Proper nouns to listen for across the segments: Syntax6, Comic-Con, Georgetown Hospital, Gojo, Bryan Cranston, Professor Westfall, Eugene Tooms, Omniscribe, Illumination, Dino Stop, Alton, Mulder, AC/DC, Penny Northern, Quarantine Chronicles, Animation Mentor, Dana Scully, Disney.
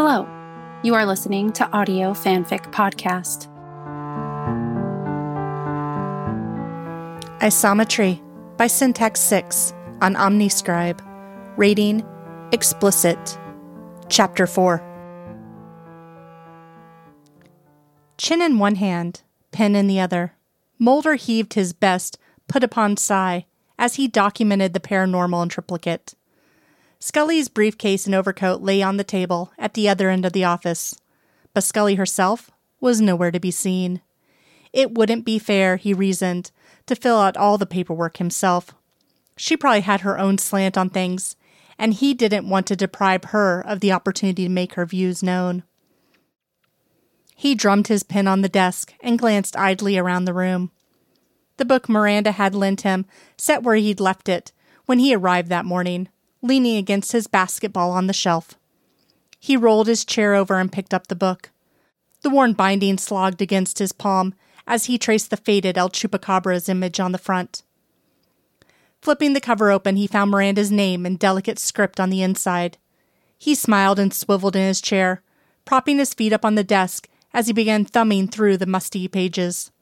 Hello, you are listening to Audio Fanfic Podcast. Isometry by Syntax6 on Omniscribe. Rating explicit. Chapter 4. Chin in one hand, pen in the other, Mulder heaved his best put-upon sigh as he documented the paranormal in triplicate. Scully's briefcase and overcoat lay on the table at the other end of the office, but Scully herself was nowhere to be seen. It wouldn't be fair, he reasoned, to fill out all the paperwork himself. She probably had her own slant on things, and he didn't want to deprive her of the opportunity to make her views known. He drummed his pen on the desk and glanced idly around the room. The book Miranda had lent him sat where he'd left it when he arrived that morning, leaning against his basketball on the shelf. He rolled his chair over and picked up the book. The worn binding slogged against his palm as he traced the faded El Chupacabra's image on the front. Flipping the cover open, he found Miranda's name in delicate script on the inside. He smiled and swiveled in his chair, propping his feet up on the desk as he began thumbing through the musty pages.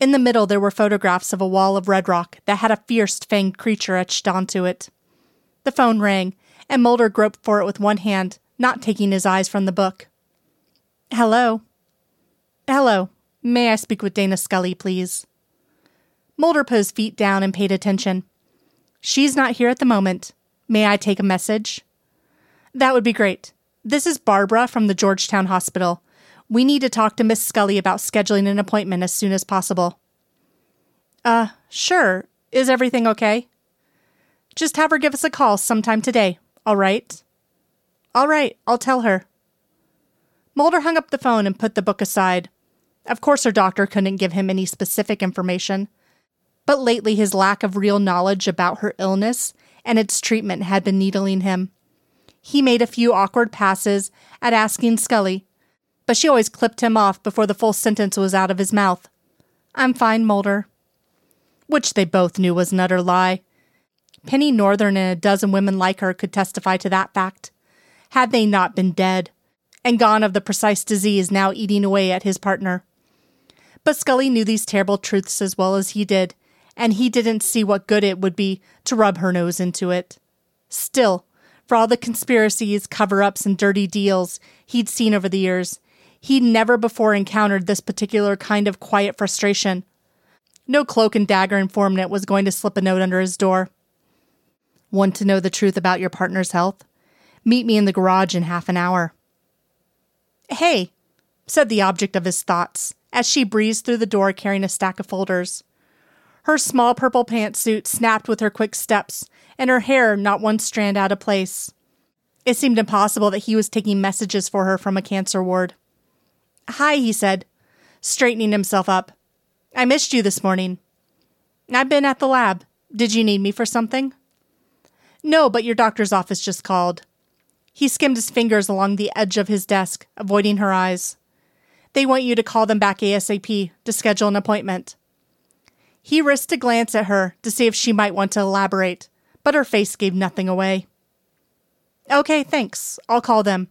In the middle there were photographs of a wall of red rock that had a fierce fanged creature etched onto it. The phone rang, and Mulder groped for it with one hand, not taking his eyes from the book. "Hello?" "Hello. May I speak with Dana Scully, please?" Mulder put his feet down and paid attention. "She's not here at the moment. May I take a message?" "That would be great. This is Barbara from the Georgetown Hospital. We need to talk to Miss Scully about scheduling an appointment as soon as possible." Sure. Is everything okay?" "Just have her give us a call sometime today, all right?" "All right, I'll tell her." Mulder hung up the phone and put the book aside. Of course her doctor couldn't give him any specific information, but lately his lack of real knowledge about her illness and its treatment had been needling him. He made a few awkward passes at asking Scully, but she always clipped him off before the full sentence was out of his mouth. "I'm fine, Mulder." Which they both knew was an utter lie. Penny Northern and a dozen women like her could testify to that fact, had they not been dead, and gone of the precise disease now eating away at his partner. But Scully knew these terrible truths as well as he did, and he didn't see what good it would be to rub her nose into it. Still, for all the conspiracies, cover-ups, and dirty deals he'd seen over the years, he'd never before encountered this particular kind of quiet frustration. No cloak and dagger informant was going to slip a note under his door. "Want to know the truth about your partner's health? Meet me in the garage in half an hour." "Hey," said the object of his thoughts, as she breezed through the door carrying a stack of folders. Her small purple pantsuit snapped with her quick steps, and her hair not one strand out of place. It seemed impossible that he was taking messages for her from a cancer ward. "Hi," he said, straightening himself up. "I missed you this morning." "I've been at the lab. Did you need me for something?" "No, but your doctor's office just called." He skimmed his fingers along the edge of his desk, avoiding her eyes. "They want you to call them back ASAP to schedule an appointment." He risked a glance at her to see if she might want to elaborate, but her face gave nothing away. "Okay, thanks. I'll call them."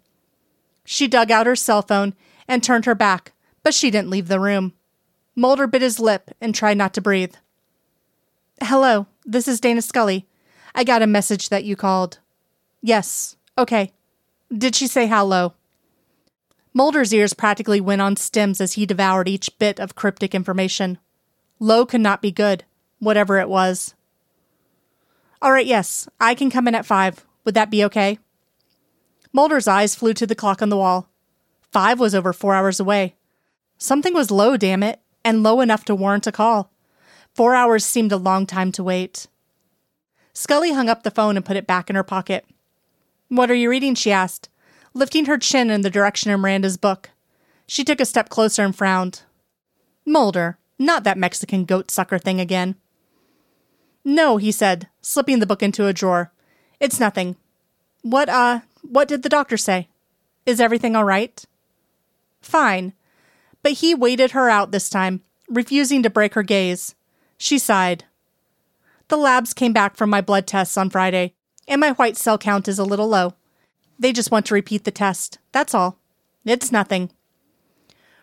She dug out her cell phone and turned her back, but she didn't leave the room. Mulder bit his lip and tried not to breathe. "Hello, this is Dana Scully. I got a message that you called." "Yes, okay. Did she say how low?" Mulder's ears practically went on stems as he devoured each bit of cryptic information. Low could not be good, whatever it was. "All right, yes, I can come in at 5. Would that be okay?" Mulder's eyes flew to the clock on the wall. 5 was over 4 hours away. Something was low, damn it, and low enough to warrant a call. 4 hours seemed a long time to wait. Scully hung up the phone and put it back in her pocket. "What are you reading?" she asked, lifting her chin in the direction of Miranda's book. She took a step closer and frowned. Mulder, not that Mexican goat-sucker thing again. "No," he said, slipping the book into a drawer. "It's nothing. What did the doctor say? Is everything all right?" "Fine." But he waited her out this time, refusing to break her gaze. She sighed. "The labs came back from my blood tests on Friday, and my white cell count is a little low. They just want to repeat the test. That's all. It's nothing.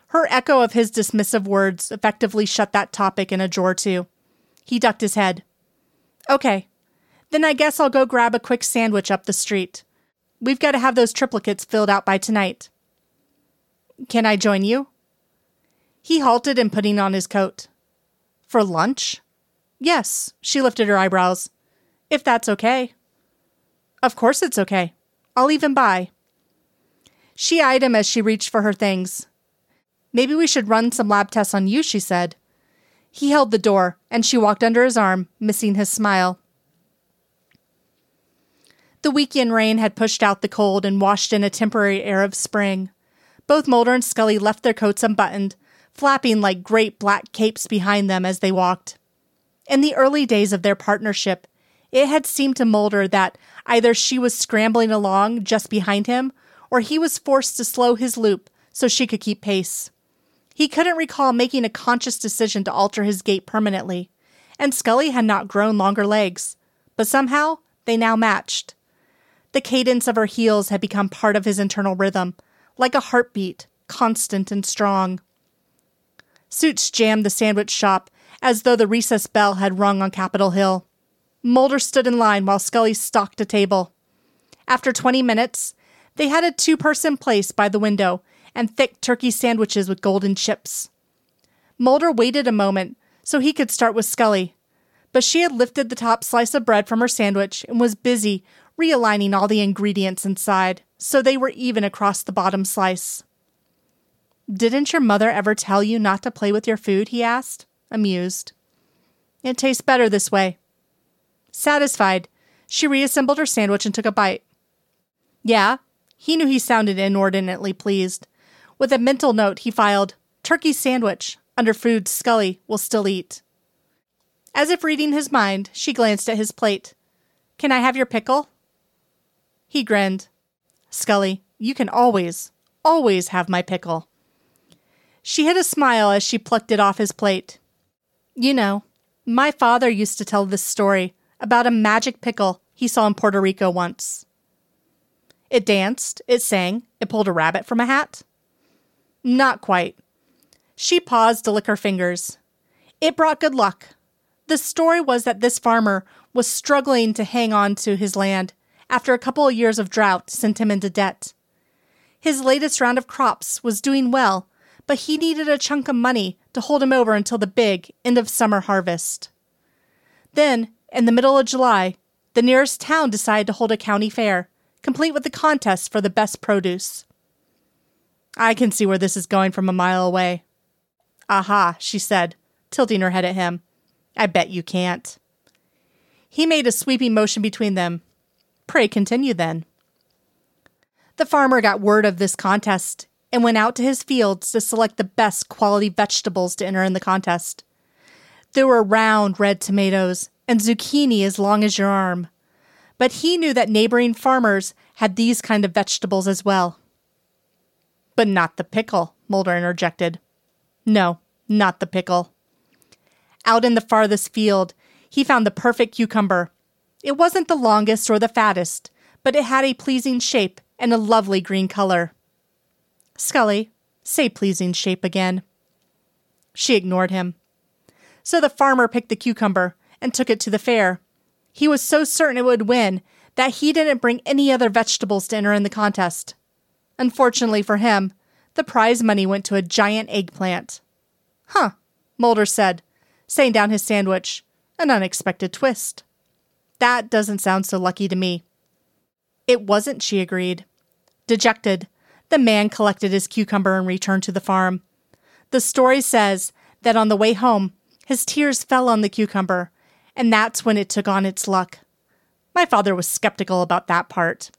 Her echo of his dismissive words effectively shut that topic in a drawer, too. He ducked his head. Okay, then I guess I'll go grab a quick sandwich up the street. We've got to have those triplicates filled out by tonight. Can I join you? He halted in putting on his coat. For lunch? Yes, she lifted her eyebrows. If that's okay. Of course it's okay. I'll even buy. She eyed him as she reached for her things. Maybe we should run some lab tests on you, she said. He held the door, and she walked under his arm, missing his smile. The weekend rain had pushed out the cold and washed in a temporary air of spring. Both Mulder and Scully left their coats unbuttoned, flapping like great black capes behind them as they walked. In the early days of their partnership, it had seemed to Mulder that either she was scrambling along just behind him, or he was forced to slow his loop so she could keep pace. He couldn't recall making a conscious decision to alter his gait permanently, and Scully had not grown longer legs, but somehow they now matched. The cadence of her heels had become part of his internal rhythm, like a heartbeat, constant and strong. Suits jammed the sandwich shop as though the recess bell had rung on Capitol Hill. Mulder stood in line while Scully stalked a table. After 20 minutes, they had a two-person place by the window and thick turkey sandwiches with golden chips. Mulder waited a moment so he could start with Scully, but she had lifted the top slice of bread from her sandwich and was busy realigning all the ingredients inside so they were even across the bottom slice. "Didn't your mother ever tell you not to play with your food?" he asked, amused. "It tastes better this way." Satisfied, she reassembled her sandwich and took a bite. Yeah, he knew he sounded inordinately pleased. With a mental note, he filed, "Turkey sandwich," under food Scully will still eat. As if reading his mind, she glanced at his plate. "Can I have your pickle?" He grinned. "Scully, you can always, always have my pickle." She hid a smile as she plucked it off his plate. "You know, my father used to tell this story about a magic pickle he saw in Puerto Rico once. It danced, it sang, it pulled a rabbit from a hat." Not quite. She paused to lick her fingers. "It brought good luck. The story was that this farmer was struggling to hang on to his land after a couple of years of drought sent him into debt. His latest round of crops was doing well, but he needed a chunk of money to hold him over until the big end-of-summer harvest. Then, in the middle of July, the nearest town decided to hold a county fair, complete with the contest for the best produce." "I can see where this is going from a mile away." "Aha," she said, tilting her head at him. "I bet you can't." He made a sweeping motion between them. "Pray continue, then." "The farmer got word of this contest and went out to his fields to select the best quality vegetables to enter in the contest. There were round red tomatoes and zucchini as long as your arm, but he knew that neighboring farmers had these kind of vegetables as well." "But not the pickle," Mulder interjected. "No, not the pickle. Out in the farthest field, he found the perfect cucumber. It wasn't the longest or the fattest, but it had a pleasing shape and a lovely green color." "Scully, say pleasing shape again." She ignored him. "So the farmer picked the cucumber and took it to the fair. He was so certain it would win that he didn't bring any other vegetables to enter in the contest. Unfortunately for him, the prize money went to a giant eggplant." "Huh," Mulder said, setting down his sandwich. "An unexpected twist. That doesn't sound so lucky to me." "It wasn't," she agreed. Dejected, the man collected his cucumber and returned to the farm. The story says that on the way home, his tears fell on the cucumber, and that's when it took on its luck. My father was skeptical about that part.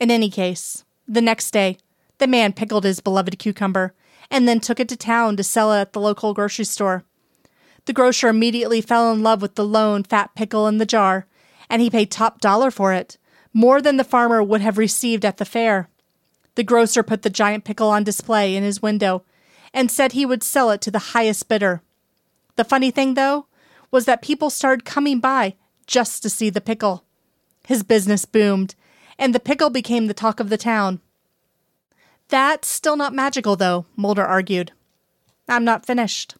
In any case, the next day, the man pickled his beloved cucumber and then took it to town to sell it at the local grocery store. The grocer immediately fell in love with the lone fat pickle in the jar, and he paid top dollar for it, more than the farmer would have received at the fair. The grocer put the giant pickle on display in his window and said he would sell it to the highest bidder. The funny thing, though, was that people started coming by just to see the pickle. His business boomed, and the pickle became the talk of the town. That's still not magical, though, Mulder argued. I'm not finished.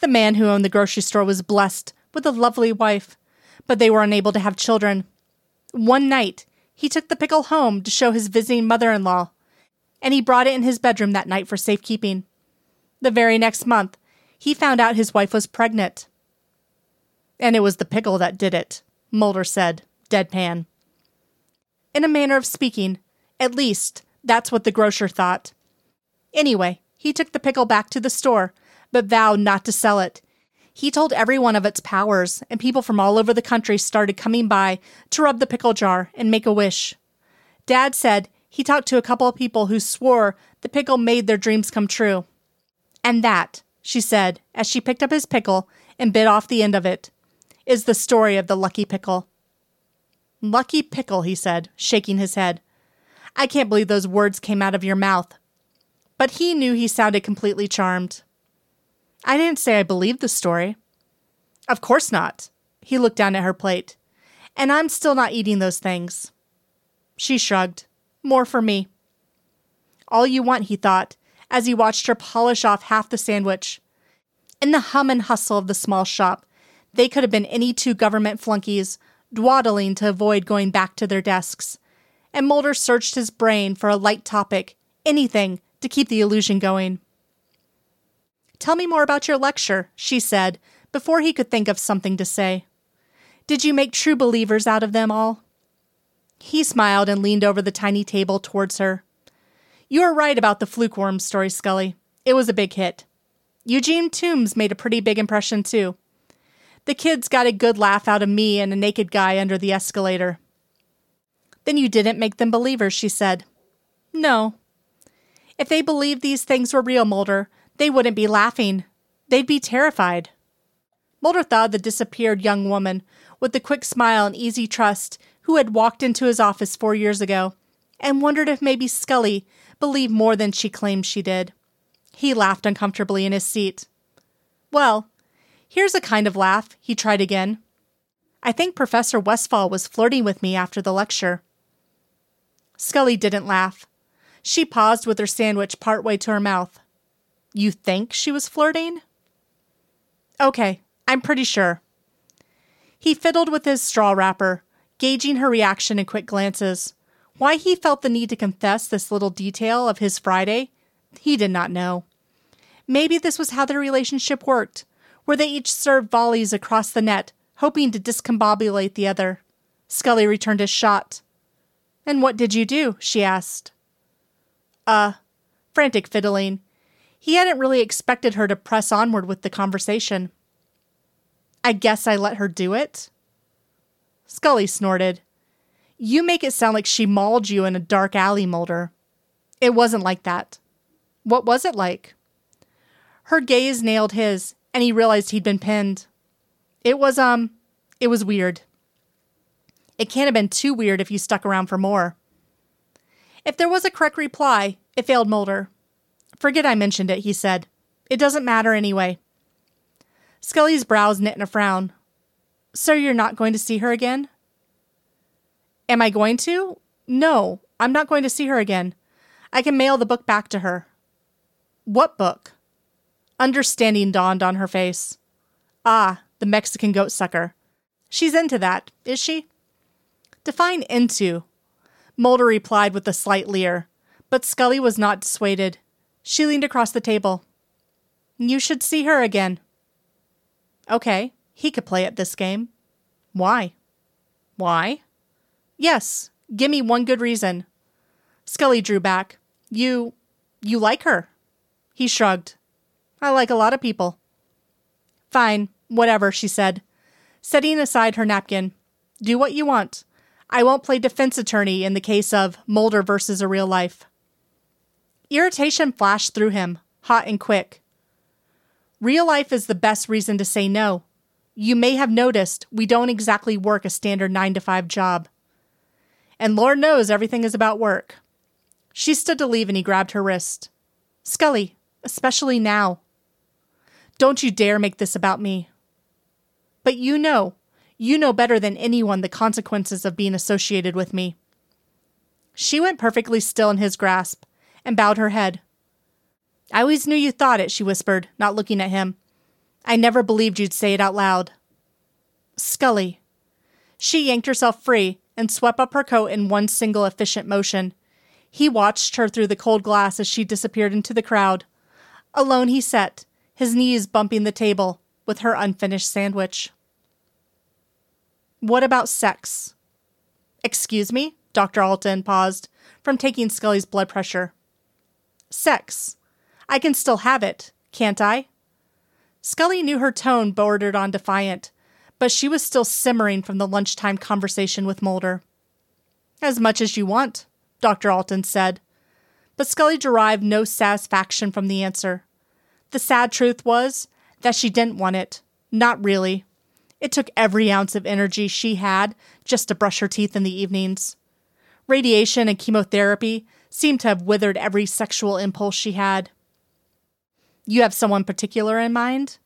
The man who owned the grocery store was blessed with a lovely wife, but they were unable to have children. One night, he took the pickle home to show his visiting mother-in-law, and he brought it in his bedroom that night for safekeeping. The very next month, he found out his wife was pregnant. And it was the pickle that did it, Mulder said, deadpan. In a manner of speaking, at least, that's what the grocer thought. Anyway, he took the pickle back to the store, but vowed not to sell it. He told everyone of its powers, and people from all over the country started coming by to rub the pickle jar and make a wish. Dad said he talked to a couple of people who swore the pickle made their dreams come true. And that, she said, as she picked up his pickle and bit off the end of it, is the story of the lucky pickle. Lucky pickle, he said, shaking his head. I can't believe those words came out of your mouth. But he knew he sounded completely charmed. I didn't say I believed the story. Of course not. He looked down at her plate. And I'm still not eating those things. She shrugged. More for me. All you want, he thought, as he watched her polish off half the sandwich. In the hum and hustle of the small shop, they could have been any two government flunkies, dawdling to avoid going back to their desks. And Mulder searched his brain for a light topic, anything, to keep the illusion going. Tell me more about your lecture, she said, before he could think of something to say. Did you make true believers out of them all? He smiled and leaned over the tiny table towards her. You are right about the flukeworm story, Scully. It was a big hit. Eugene Tooms made a pretty big impression, too. The kids got a good laugh out of me and a naked guy under the escalator. Then you didn't make them believers, she said. No. If they believed these things were real, Mulder, they wouldn't be laughing. They'd be terrified. Mulder thought of the disappeared young woman with the quick smile and easy trust who had walked into his office 4 years ago and wondered if maybe Scully believed more than she claimed she did. He laughed uncomfortably in his seat. Well, here's a kind of laugh, he tried again. I think Professor Westfall was flirting with me after the lecture. Scully didn't laugh. She paused with her sandwich partway to her mouth. You think she was flirting? Okay, I'm pretty sure. He fiddled with his straw wrapper, gauging her reaction in quick glances. Why he felt the need to confess this little detail of his Friday, he did not know. Maybe this was how their relationship worked, where they each served volleys across the net, hoping to discombobulate the other. Scully returned his shot. And what did you do? She asked. Frantic fiddling. He hadn't really expected her to press onward with the conversation. I guess I let her do it? Scully snorted. You make it sound like she mauled you in a dark alley, Mulder. It wasn't like that. What was it like? Her gaze nailed his, and he realized he'd been pinned. It was weird. It can't have been too weird if you stuck around for more. If there was a correct reply, it failed Mulder. Forget I mentioned it, he said. It doesn't matter anyway. Scully's brows knit in a frown. So you're not going to see her again? Am I going to? No, I'm not going to see her again. I can mail the book back to her. What book? Understanding dawned on her face. Ah, the Mexican goat sucker. She's into that, is she? Define into. Mulder replied with a slight leer, but Scully was not dissuaded. She leaned across the table. You should see her again. Okay, he could play at this game. Why? Why? Yes, give me one good reason. Scully drew back. You like her? He shrugged. I like a lot of people. Fine, whatever, she said, setting aside her napkin. Do what you want. I won't play defense attorney in the case of Mulder versus a real life. Irritation flashed through him, hot and quick. Real life is the best reason to say no. You may have noticed we don't exactly work a standard 9-to-5 job. And Lord knows everything is about work. She stood to leave and he grabbed her wrist. Scully, especially now. Don't you dare make this about me. But you know better than anyone the consequences of being associated with me. She went perfectly still in his grasp and bowed her head. "I always knew you thought it," she whispered, not looking at him. "I never believed you'd say it out loud." "Scully." She yanked herself free and swept up her coat in one single efficient motion. He watched her through the cold glass as she disappeared into the crowd. Alone he sat, his knees bumping the table with her unfinished sandwich. "What about sex?" "Excuse me?" Dr. Alton paused from taking Scully's blood pressure. "Sex. I can still have it, can't I?" Scully knew her tone bordered on defiant, but she was still simmering from the lunchtime conversation with Mulder. "As much as you want," Dr. Alton said. But Scully derived no satisfaction from the answer. The sad truth was that she didn't want it. Not really. It took every ounce of energy she had just to brush her teeth in the evenings. Radiation and chemotherapy seemed to have withered every sexual impulse she had. "You have someone particular in mind?"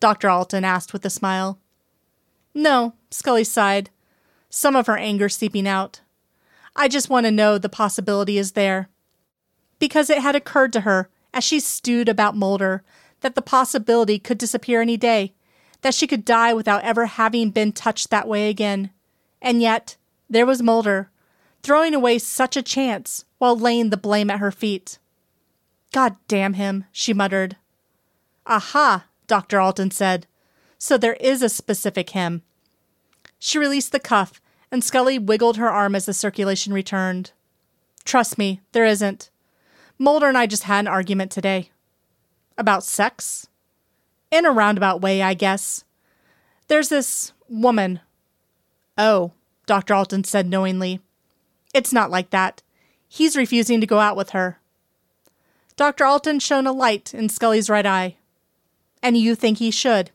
Dr. Alton asked with a smile. "No," Scully sighed, some of her anger seeping out. "I just want to know the possibility is there." Because it had occurred to her, as she stewed about Mulder, that the possibility could disappear any day, that she could die without ever having been touched that way again. And yet, there was Mulder, throwing away such a chance while laying the blame at her feet. "God damn him," she muttered. "Aha," Dr. Alton said. "So there is a specific him." She released the cuff, and Scully wiggled her arm as the circulation returned. "Trust me, there isn't. Mulder and I just had an argument today." "About sex?" "In a roundabout way, I guess. There's this woman." "Oh," Dr. Alton said knowingly. "It's not like that. He's refusing to go out with her." Dr. Alton shone a light in Scully's right eye. "And you think he should?"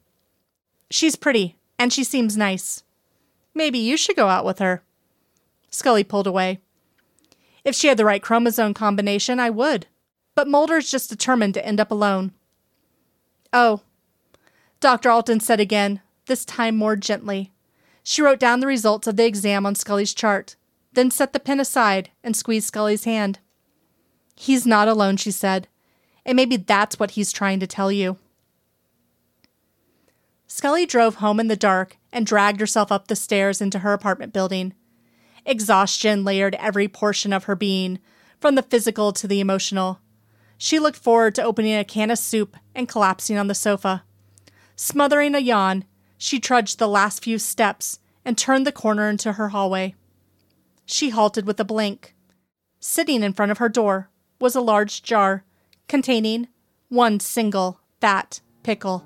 "She's pretty, and she seems nice. Maybe you should go out with her." Scully pulled away. "If she had the right chromosome combination, I would. But Mulder's just determined to end up alone." "Oh," Dr. Alton said again, this time more gently. She wrote down the results of the exam on Scully's chart, then set the pen aside and squeezed Scully's hand. "He's not alone," she said. "And maybe that's what he's trying to tell you." Scully drove home in the dark and dragged herself up the stairs into her apartment building. Exhaustion layered every portion of her being, from the physical to the emotional. She looked forward to opening a can of soup and collapsing on the sofa. Smothering a yawn, she trudged the last few steps and turned the corner into her hallway. She halted with a blink. Sitting in front of her door was a large jar containing one single fat pickle.